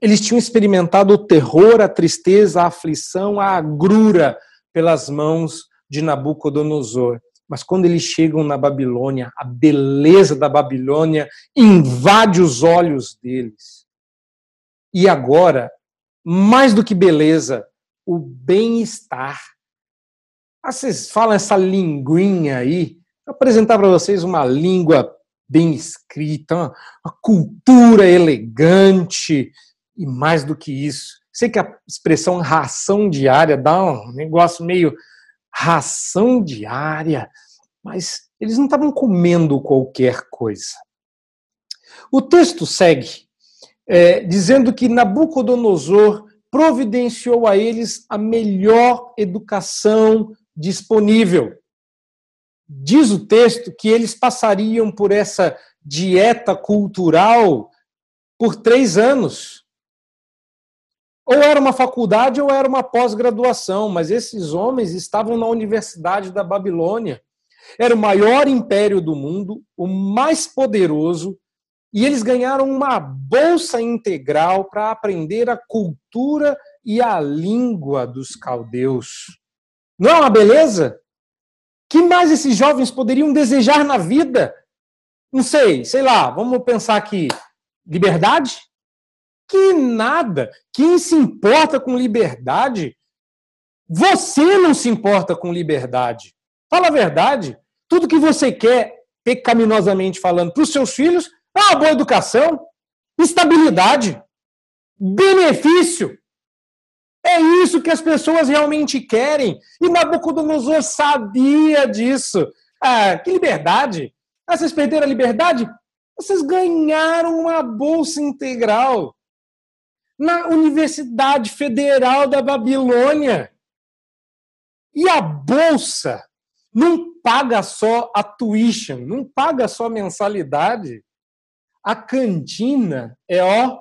Eles tinham experimentado o terror, a tristeza, a aflição, a agrura pelas mãos de Nabucodonosor. Mas quando eles chegam na Babilônia, a beleza da Babilônia invade os olhos deles. E agora, mais do que beleza, o bem-estar. Ah, vocês falam essa linguinha aí, vou apresentar para vocês uma língua bem escrita, uma, uma cultura elegante e mais do que isso. Sei que a expressão ração diária dá um negócio meio ração diária, mas eles não estavam comendo qualquer coisa. O texto segue é, dizendo que Nabucodonosor providenciou a eles a melhor educação disponível. Diz o texto que eles passariam por essa dieta cultural por três anos. Ou era uma faculdade ou era uma pós-graduação, mas esses homens estavam na Universidade da Babilônia. Era o maior império do mundo, o mais poderoso, e eles ganharam uma bolsa integral para aprender a cultura e a língua dos caldeus. Não é uma beleza? O que mais esses jovens poderiam desejar na vida? Não sei, sei lá, vamos pensar aqui. Liberdade? Que nada! Quem se importa com liberdade? Você não se importa com liberdade. Fala a verdade. Tudo que você quer, pecaminosamente falando, para os seus filhos é uma boa educação, estabilidade, benefício. É isso que as pessoas realmente querem. E Nabucodonosor sabia disso. Ah, que liberdade! Ah, vocês perderam a liberdade? Vocês ganharam uma bolsa integral na Universidade Federal da Babilônia. E a bolsa não paga só a tuition, não paga só a mensalidade. A cantina é, ó,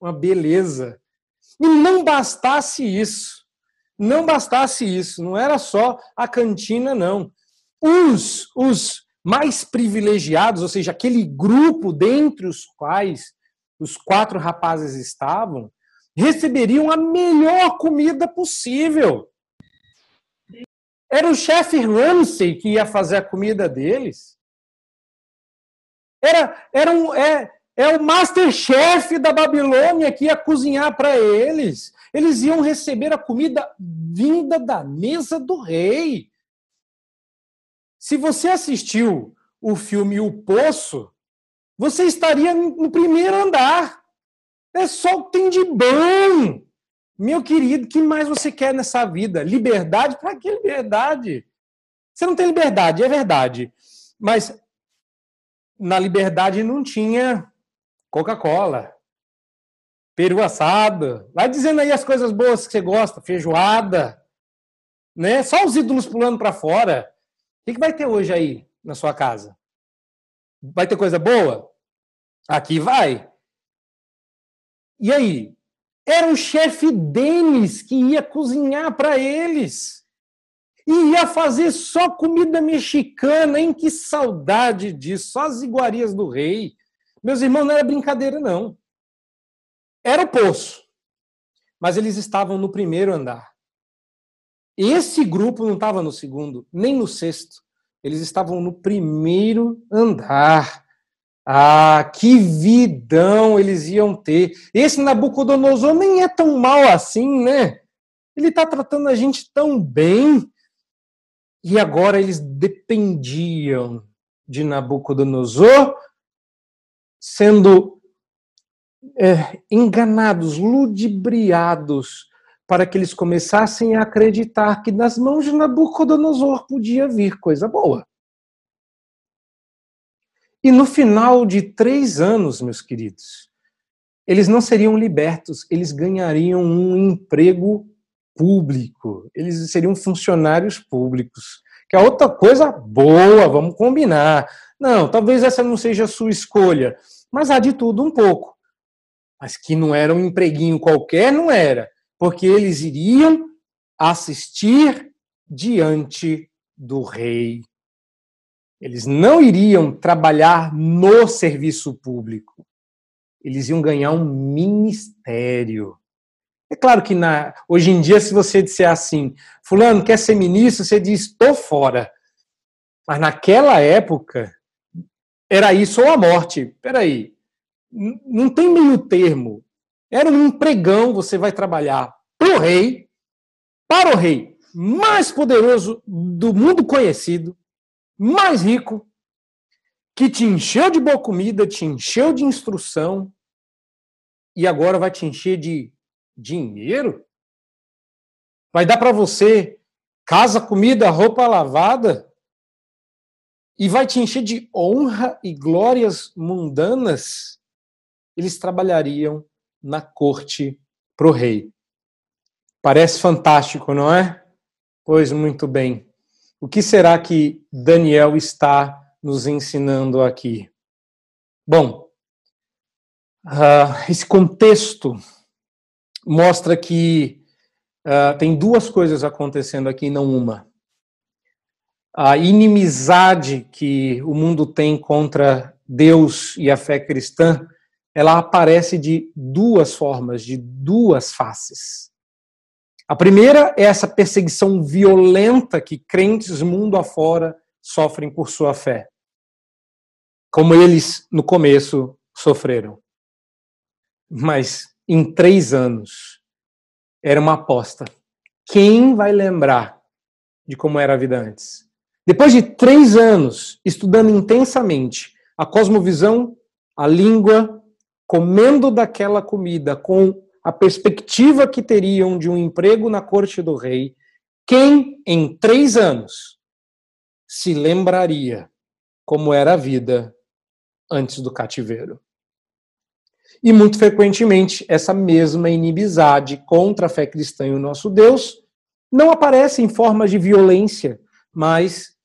uma beleza. E não bastasse isso, não bastasse isso, não era só a cantina, não. Uns, os mais privilegiados, ou seja, aquele grupo dentre os quais os quatro rapazes estavam, receberiam a melhor comida possível. Era o chefe Ramsay que ia fazer a comida deles. Era, era um, é, é o Masterchef da Babilônia que ia cozinhar para eles. Eles iam receber a comida vinda da mesa do rei. Se você assistiu o filme O Poço, você estaria no primeiro andar. É só o que tem de bom. Meu querido, o que mais você quer nessa vida? Liberdade? Para que liberdade? Você não tem liberdade, é verdade. Mas na liberdade não tinha Coca-Cola, peru assado. Vai dizendo aí as coisas boas que você gosta, feijoada, né? Só os ídolos pulando para fora. O que vai ter hoje aí na sua casa? Vai ter coisa boa? Aqui vai. E aí? Era o chefe Denis que ia cozinhar para eles. E ia fazer só comida mexicana, hein? Que saudade disso. Só as iguarias do rei. Meus irmãos, não era brincadeira, não. Era o poço. Mas eles estavam no primeiro andar. Esse grupo não estava no segundo, nem no sexto. Eles estavam no primeiro andar. Ah, que vidão eles iam ter. Esse Nabucodonosor nem é tão mal assim, né? Ele está tratando a gente tão bem. E agora eles dependiam de Nabucodonosor, sendo é, enganados, ludibriados, para que eles começassem a acreditar que nas mãos de Nabucodonosor podia vir coisa boa. E no final de três anos, meus queridos, eles não seriam libertos, eles ganhariam um emprego público, eles seriam funcionários públicos, que é outra coisa boa, vamos combinar. Não, talvez essa não seja a sua escolha, mas há de tudo um pouco. Mas que não era um empreguinho qualquer, não era, porque eles iriam assistir diante do rei. Eles não iriam trabalhar no serviço público. Eles iam ganhar um ministério. É claro que na, hoje em dia, se você disser assim, fulano, quer ser ministro? Você diz, estou fora. Mas naquela época, era isso ou a morte. Peraí, não tem meio termo. Era um empregão, você vai trabalhar pro rei, para o rei mais poderoso do mundo conhecido, mais rico, que te encheu de boa comida, te encheu de instrução, e agora vai te encher de dinheiro? Vai dar para você casa, comida, roupa lavada? E vai te encher de honra e glórias mundanas? Eles trabalhariam na corte pro rei. Parece fantástico, não é? Pois muito bem. O que será que Daniel está nos ensinando aqui? Bom, uh, esse contexto mostra que uh, tem duas coisas acontecendo aqui, não uma. A inimizade que o mundo tem contra Deus e a fé cristã, ela aparece de duas formas, de duas faces. A primeira é essa perseguição violenta que crentes mundo afora sofrem por sua fé, como eles no começo sofreram. Mas em três anos, era uma aposta. Quem vai lembrar de como era a vida antes? Depois de três anos, estudando intensamente a cosmovisão, a língua, comendo daquela comida com a perspectiva que teriam de um emprego na corte do rei, quem em três anos se lembraria como era a vida antes do cativeiro? E muito frequentemente, essa mesma inimizade contra a fé cristã e o nosso Deus não aparece em formas de violência, mas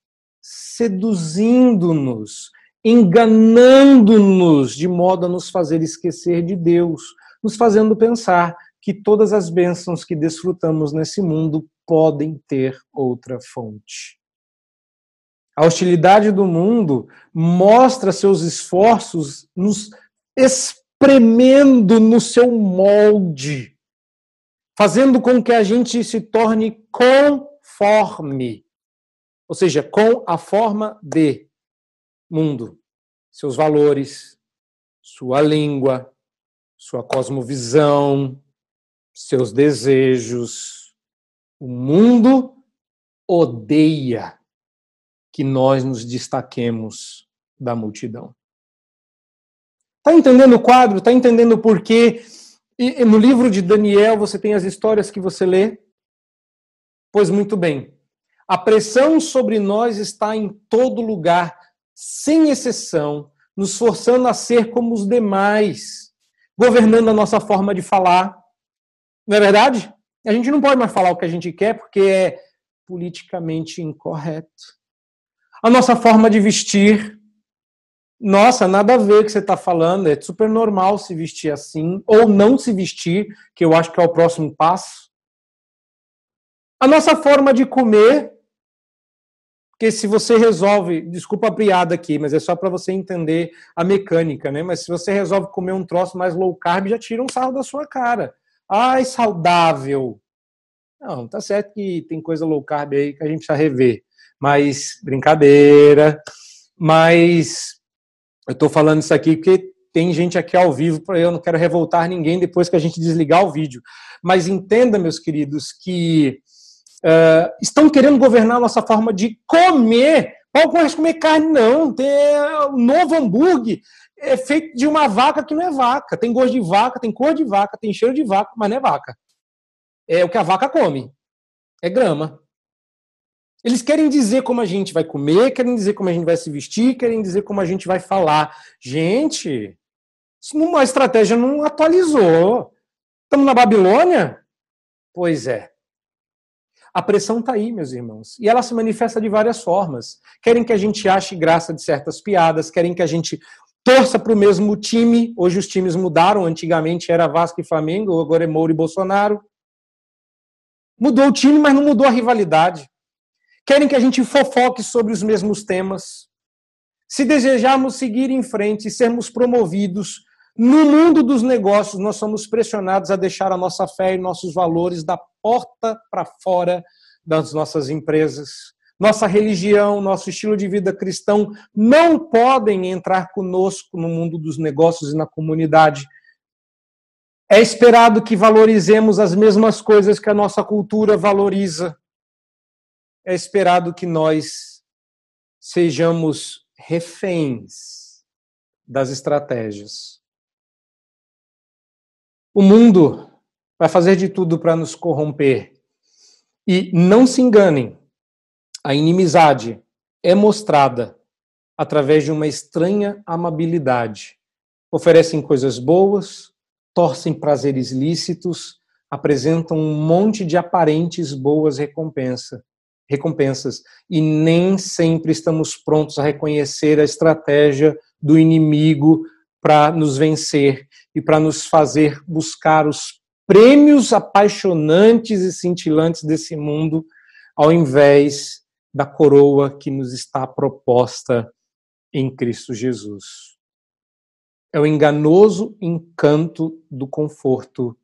seduzindo-nos, enganando-nos de modo a nos fazer esquecer de Deus, nos fazendo pensar que todas as bênçãos que desfrutamos nesse mundo podem ter outra fonte. A hostilidade do mundo mostra seus esforços nos espremendo no seu molde, fazendo com que a gente se torne conforme, ou seja, com a forma de mundo, seus valores, sua língua, sua cosmovisão, seus desejos. O mundo odeia que nós nos destaquemos da multidão. Está entendendo o quadro? Está entendendo o porquê? E no livro de Daniel você tem as histórias que você lê? Pois muito bem. A pressão sobre nós está em todo lugar, sem exceção, nos forçando a ser como os demais, governando a nossa forma de falar. Não é verdade? A gente não pode mais falar o que a gente quer porque é politicamente incorreto. A nossa forma de vestir. Nossa, nada a ver o que você está falando. É super normal se vestir assim. Ou não se vestir, que eu acho que é o próximo passo. A nossa forma de comer. Porque se você resolve... Desculpa a piada aqui, mas é só para você entender a mecânica, né? Mas se você resolve comer um troço mais low carb, já tira um sarro da sua cara. Ai, saudável. Não, tá certo que tem coisa low carb aí que a gente precisa rever. Mas, brincadeira. Mas... eu estou falando isso aqui porque tem gente aqui ao vivo, eu não quero revoltar ninguém depois que a gente desligar o vídeo. Mas entenda, meus queridos, que uh, estão querendo governar a nossa forma de comer. Não pode comer carne, não. Tem um novo hambúrguer é feito de uma vaca que não é vaca. Tem gosto de vaca, tem cor de vaca, tem cheiro de vaca, mas não é vaca. É o que a vaca come. É grama. Eles querem dizer como a gente vai comer, querem dizer como a gente vai se vestir, querem dizer como a gente vai falar. Gente, isso não, a estratégia não atualizou. Estamos na Babilônia? Pois é. A pressão está aí, meus irmãos. E ela se manifesta de várias formas. Querem que a gente ache graça de certas piadas, querem que a gente torça para o mesmo time. Hoje os times mudaram. Antigamente era Vasco e Flamengo, agora é Moura e Bolsonaro. Mudou o time, mas não mudou a rivalidade. Querem que a gente fofoque sobre os mesmos temas. Se desejarmos seguir em frente e sermos promovidos no mundo dos negócios, nós somos pressionados a deixar a nossa fé e nossos valores da porta para fora das nossas empresas. Nossa religião, nosso estilo de vida cristão não podem entrar conosco no mundo dos negócios e na comunidade. É esperado que valorizemos as mesmas coisas que a nossa cultura valoriza. É esperado que nós sejamos reféns das estratégias. O mundo vai fazer de tudo para nos corromper. E não se enganem, a inimizade é mostrada através de uma estranha amabilidade. Oferecem coisas boas, torcem prazeres lícitos, apresentam um monte de aparentes boas recompensas. recompensas, e nem sempre estamos prontos a reconhecer a estratégia do inimigo para nos vencer e para nos fazer buscar os prêmios apaixonantes e cintilantes desse mundo, ao invés da coroa que nos está proposta em Cristo Jesus. É o enganoso encanto do conforto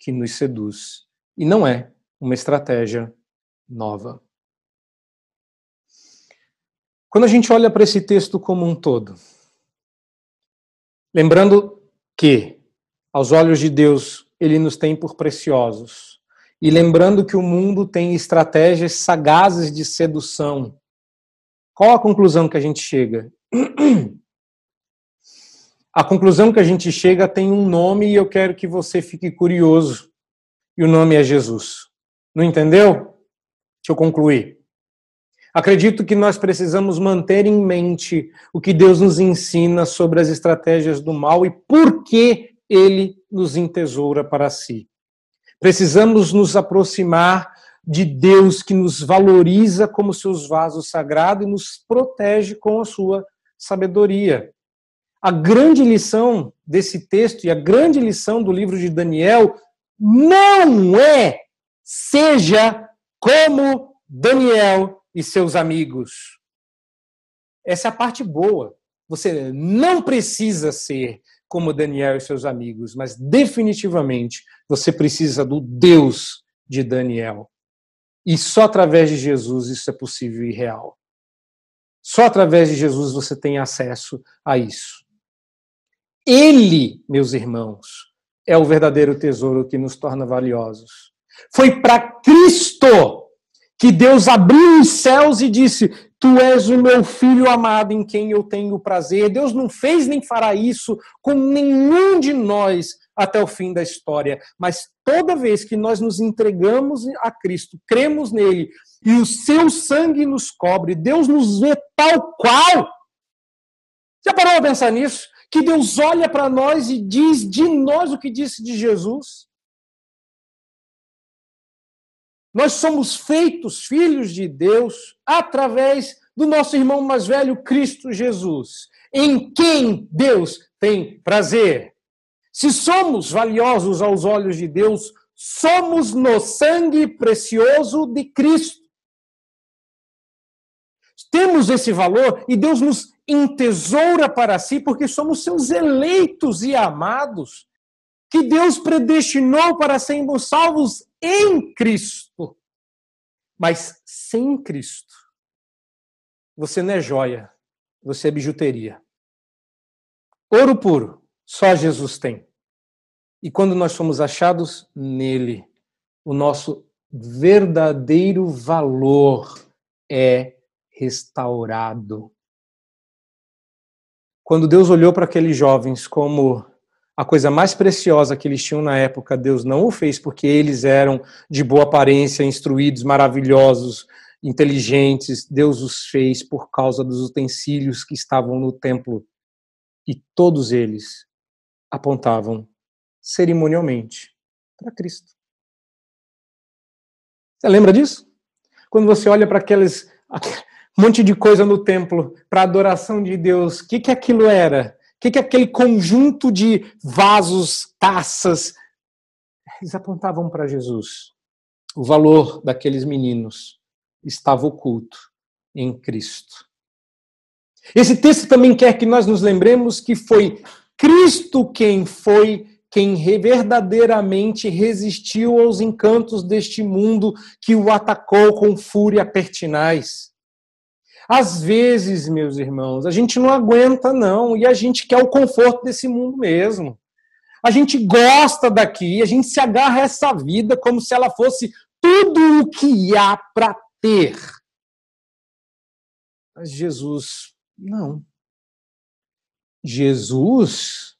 que nos seduz, e não é uma estratégia nova. Quando a gente olha para esse texto como um todo, lembrando que, aos olhos de Deus, ele nos tem por preciosos, e lembrando que o mundo tem estratégias sagazes de sedução, qual a conclusão que a gente chega? A conclusão que a gente chega tem um nome e eu quero que você fique curioso, e o nome é Jesus. Não entendeu? Deixa eu concluir. Acredito que nós precisamos manter em mente o que Deus nos ensina sobre as estratégias do mal e por que ele nos entesoura para si. Precisamos nos aproximar de Deus que nos valoriza como seus vasos sagrados e nos protege com a sua sabedoria. A grande lição desse texto e a grande lição do livro de Daniel não é seja como Daniel e seus amigos. Essa é a parte boa. Você não precisa ser como Daniel e seus amigos, mas definitivamente você precisa do Deus de Daniel. E só através de Jesus isso é possível e real. Só através de Jesus você tem acesso a isso. Ele, meus irmãos, é o verdadeiro tesouro que nos torna valiosos. Foi para Cristo que Deus abriu os céus e disse: tu és o meu filho amado em quem eu tenho prazer. Deus não fez nem fará isso com nenhum de nós até o fim da história. Mas toda vez que nós nos entregamos a Cristo, cremos nele e o seu sangue nos cobre, Deus nos vê tal qual. Já parou a pensar nisso? Que Deus olha para nós e diz de nós o que disse de Jesus. Nós somos feitos filhos de Deus através do nosso irmão mais velho, Cristo Jesus, em quem Deus tem prazer. Se somos valiosos aos olhos de Deus, somos no sangue precioso de Cristo. Temos esse valor e Deus nos entesoura para si, porque somos seus eleitos e amados, que Deus predestinou para sermos salvos em Cristo. Mas sem Cristo, você não é joia, você é bijuteria. Ouro puro, só Jesus tem. E quando nós somos achados nele, o nosso verdadeiro valor é restaurado. Quando Deus olhou para aqueles jovens como a coisa mais preciosa que eles tinham na época, Deus não o fez porque eles eram de boa aparência, instruídos, maravilhosos, inteligentes. Deus os fez por causa dos utensílios que estavam no templo. E todos eles apontavam cerimonialmente para Cristo. Você lembra disso? Quando você olha para aqueles... um monte de coisa no templo para adoração de Deus. O que, que aquilo era? O que, que aquele conjunto de vasos, taças? Eles apontavam para Jesus. O valor daqueles meninos estava oculto em Cristo. Esse texto também quer que nós nos lembremos que foi Cristo quem foi quem verdadeiramente resistiu aos encantos deste mundo que o atacou com fúria pertinaz. Às vezes, meus irmãos, a gente não aguenta, não, e a gente quer o conforto desse mundo mesmo. A gente gosta daqui, a gente se agarra a essa vida como se ela fosse tudo o que há para ter. Mas Jesus, não. Jesus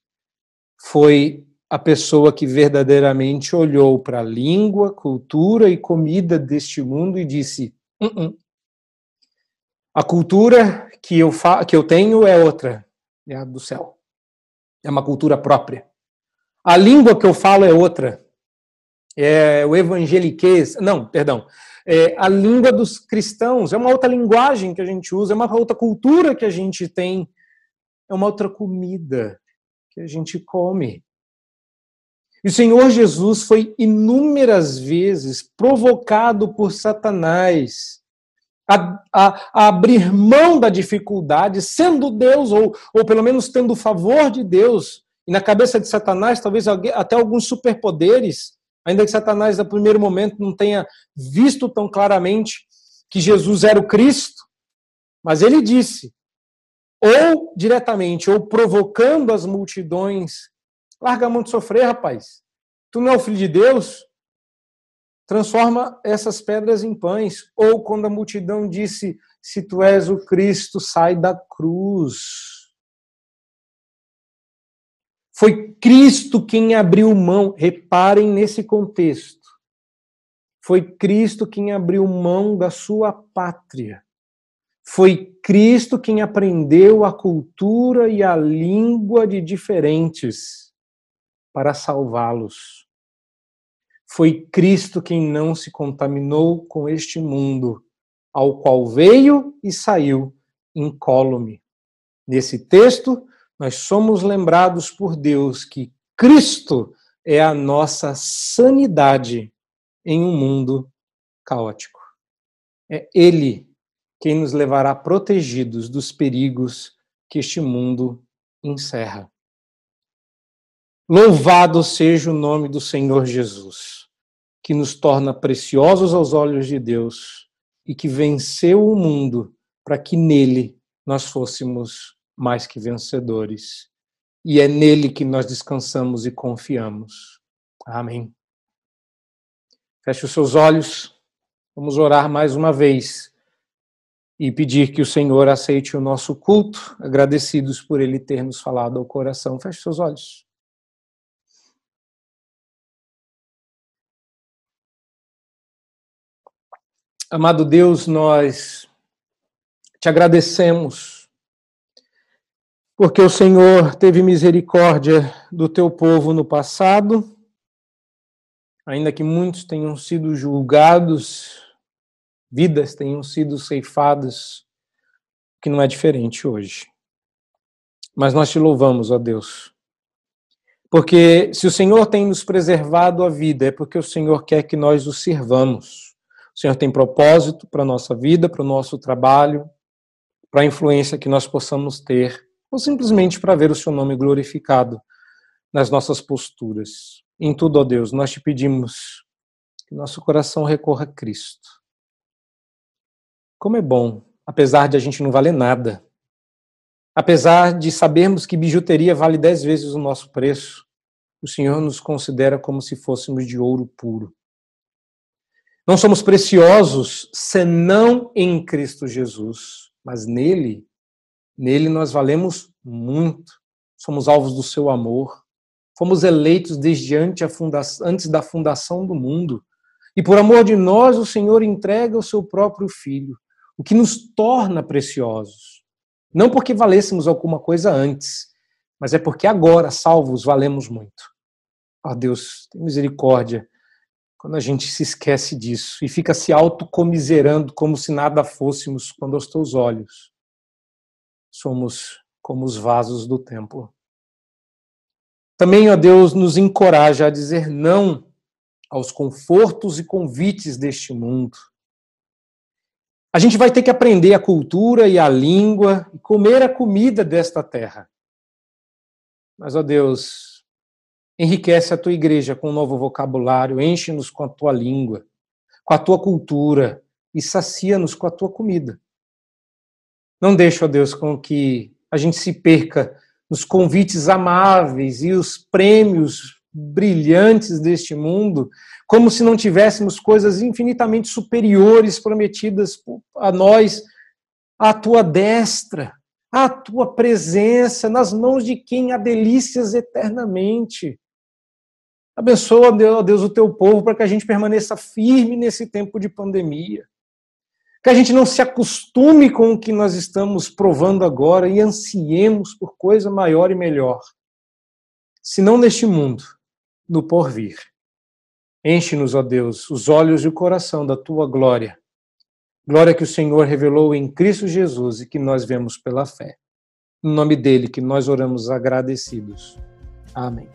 foi a pessoa que verdadeiramente olhou para a língua, cultura e comida deste mundo e disse: não, não. A cultura que eu, fa- que eu tenho é outra, é a do céu. É uma cultura própria. A língua que eu falo é outra. É o evangeliquez. Não, perdão. É a língua dos cristãos. É uma outra linguagem que a gente usa. É uma outra cultura que a gente tem. É uma outra comida que a gente come. E o Senhor Jesus foi inúmeras vezes provocado por Satanás A, a, a abrir mão da dificuldade, sendo Deus, ou, ou pelo menos tendo o favor de Deus, e na cabeça de Satanás, talvez alguém, até alguns superpoderes, ainda que Satanás, no primeiro momento, não tenha visto tão claramente que Jesus era o Cristo, mas ele disse, ou diretamente, ou provocando as multidões: larga a mão de sofrer, rapaz, tu não é o filho de Deus? Transforma essas pedras em pães. Ou quando a multidão disse: se tu és o Cristo, sai da cruz. Foi Cristo quem abriu mão. Reparem nesse contexto. Foi Cristo quem abriu mão da sua pátria. Foi Cristo quem aprendeu a cultura e a língua de diferentes para salvá-los. Foi Cristo quem não se contaminou com este mundo, ao qual veio e saiu incólume. Nesse texto, nós somos lembrados por Deus que Cristo é a nossa sanidade em um mundo caótico. É Ele quem nos levará protegidos dos perigos que este mundo encerra. Louvado seja o nome do Senhor Jesus, que nos torna preciosos aos olhos de Deus e que venceu o mundo para que nele nós fôssemos mais que vencedores. E é nele que nós descansamos e confiamos. Amém. Feche os seus olhos, vamos orar mais uma vez e pedir que o Senhor aceite o nosso culto, agradecidos por ele ter nos falado ao coração. Feche seus olhos. Amado Deus, nós te agradecemos porque o Senhor teve misericórdia do teu povo no passado, ainda que muitos tenham sido julgados, vidas tenham sido ceifadas, que não é diferente hoje. Mas nós te louvamos, ó Deus, porque se o Senhor tem nos preservado a vida, é porque o Senhor quer que nós o sirvamos. O Senhor tem propósito para a nossa vida, para o nosso trabalho, para a influência que nós possamos ter, ou simplesmente para ver o seu nome glorificado nas nossas posturas. Em tudo, ó Deus, nós te pedimos que nosso coração recorra a Cristo. Como é bom, apesar de a gente não valer nada, apesar de sabermos que bijuteria vale dez vezes o nosso preço, o Senhor nos considera como se fôssemos de ouro puro. Não somos preciosos senão em Cristo Jesus, mas nele, nele nós valemos muito. Somos alvos do seu amor. Fomos eleitos desde antes da fundação do mundo. E por amor de nós, o Senhor entrega o seu próprio Filho, o que nos torna preciosos. Não porque valêssemos alguma coisa antes, mas é porque agora, salvos, valemos muito. Ó Deus, tem misericórdia. Quando a gente se esquece disso e fica se autocomiserando como se nada fôssemos quando aos teus olhos somos como os vasos do templo. Também, ó Deus, nos encoraja a dizer não aos confortos e convites deste mundo. A gente vai ter que aprender a cultura e a língua e comer a comida desta terra. Mas, ó Deus, enriquece a tua igreja com um novo vocabulário, enche-nos com a tua língua, com a tua cultura e sacia-nos com a tua comida. Não deixa, ó Deus, com que a gente se perca nos convites amáveis e os prêmios brilhantes deste mundo, como se não tivéssemos coisas infinitamente superiores prometidas a nós, à tua destra, à tua presença, nas mãos de quem há delícias eternamente. Abençoa, ó Deus, o teu povo para que a gente permaneça firme nesse tempo de pandemia. Que a gente não se acostume com o que nós estamos provando agora e ansiemos por coisa maior e melhor. Se não neste mundo, no porvir. Enche-nos, ó Deus, os olhos e o coração da tua glória. Glória que o Senhor revelou em Cristo Jesus e que nós vemos pela fé. No nome dele que nós oramos agradecidos. Amém.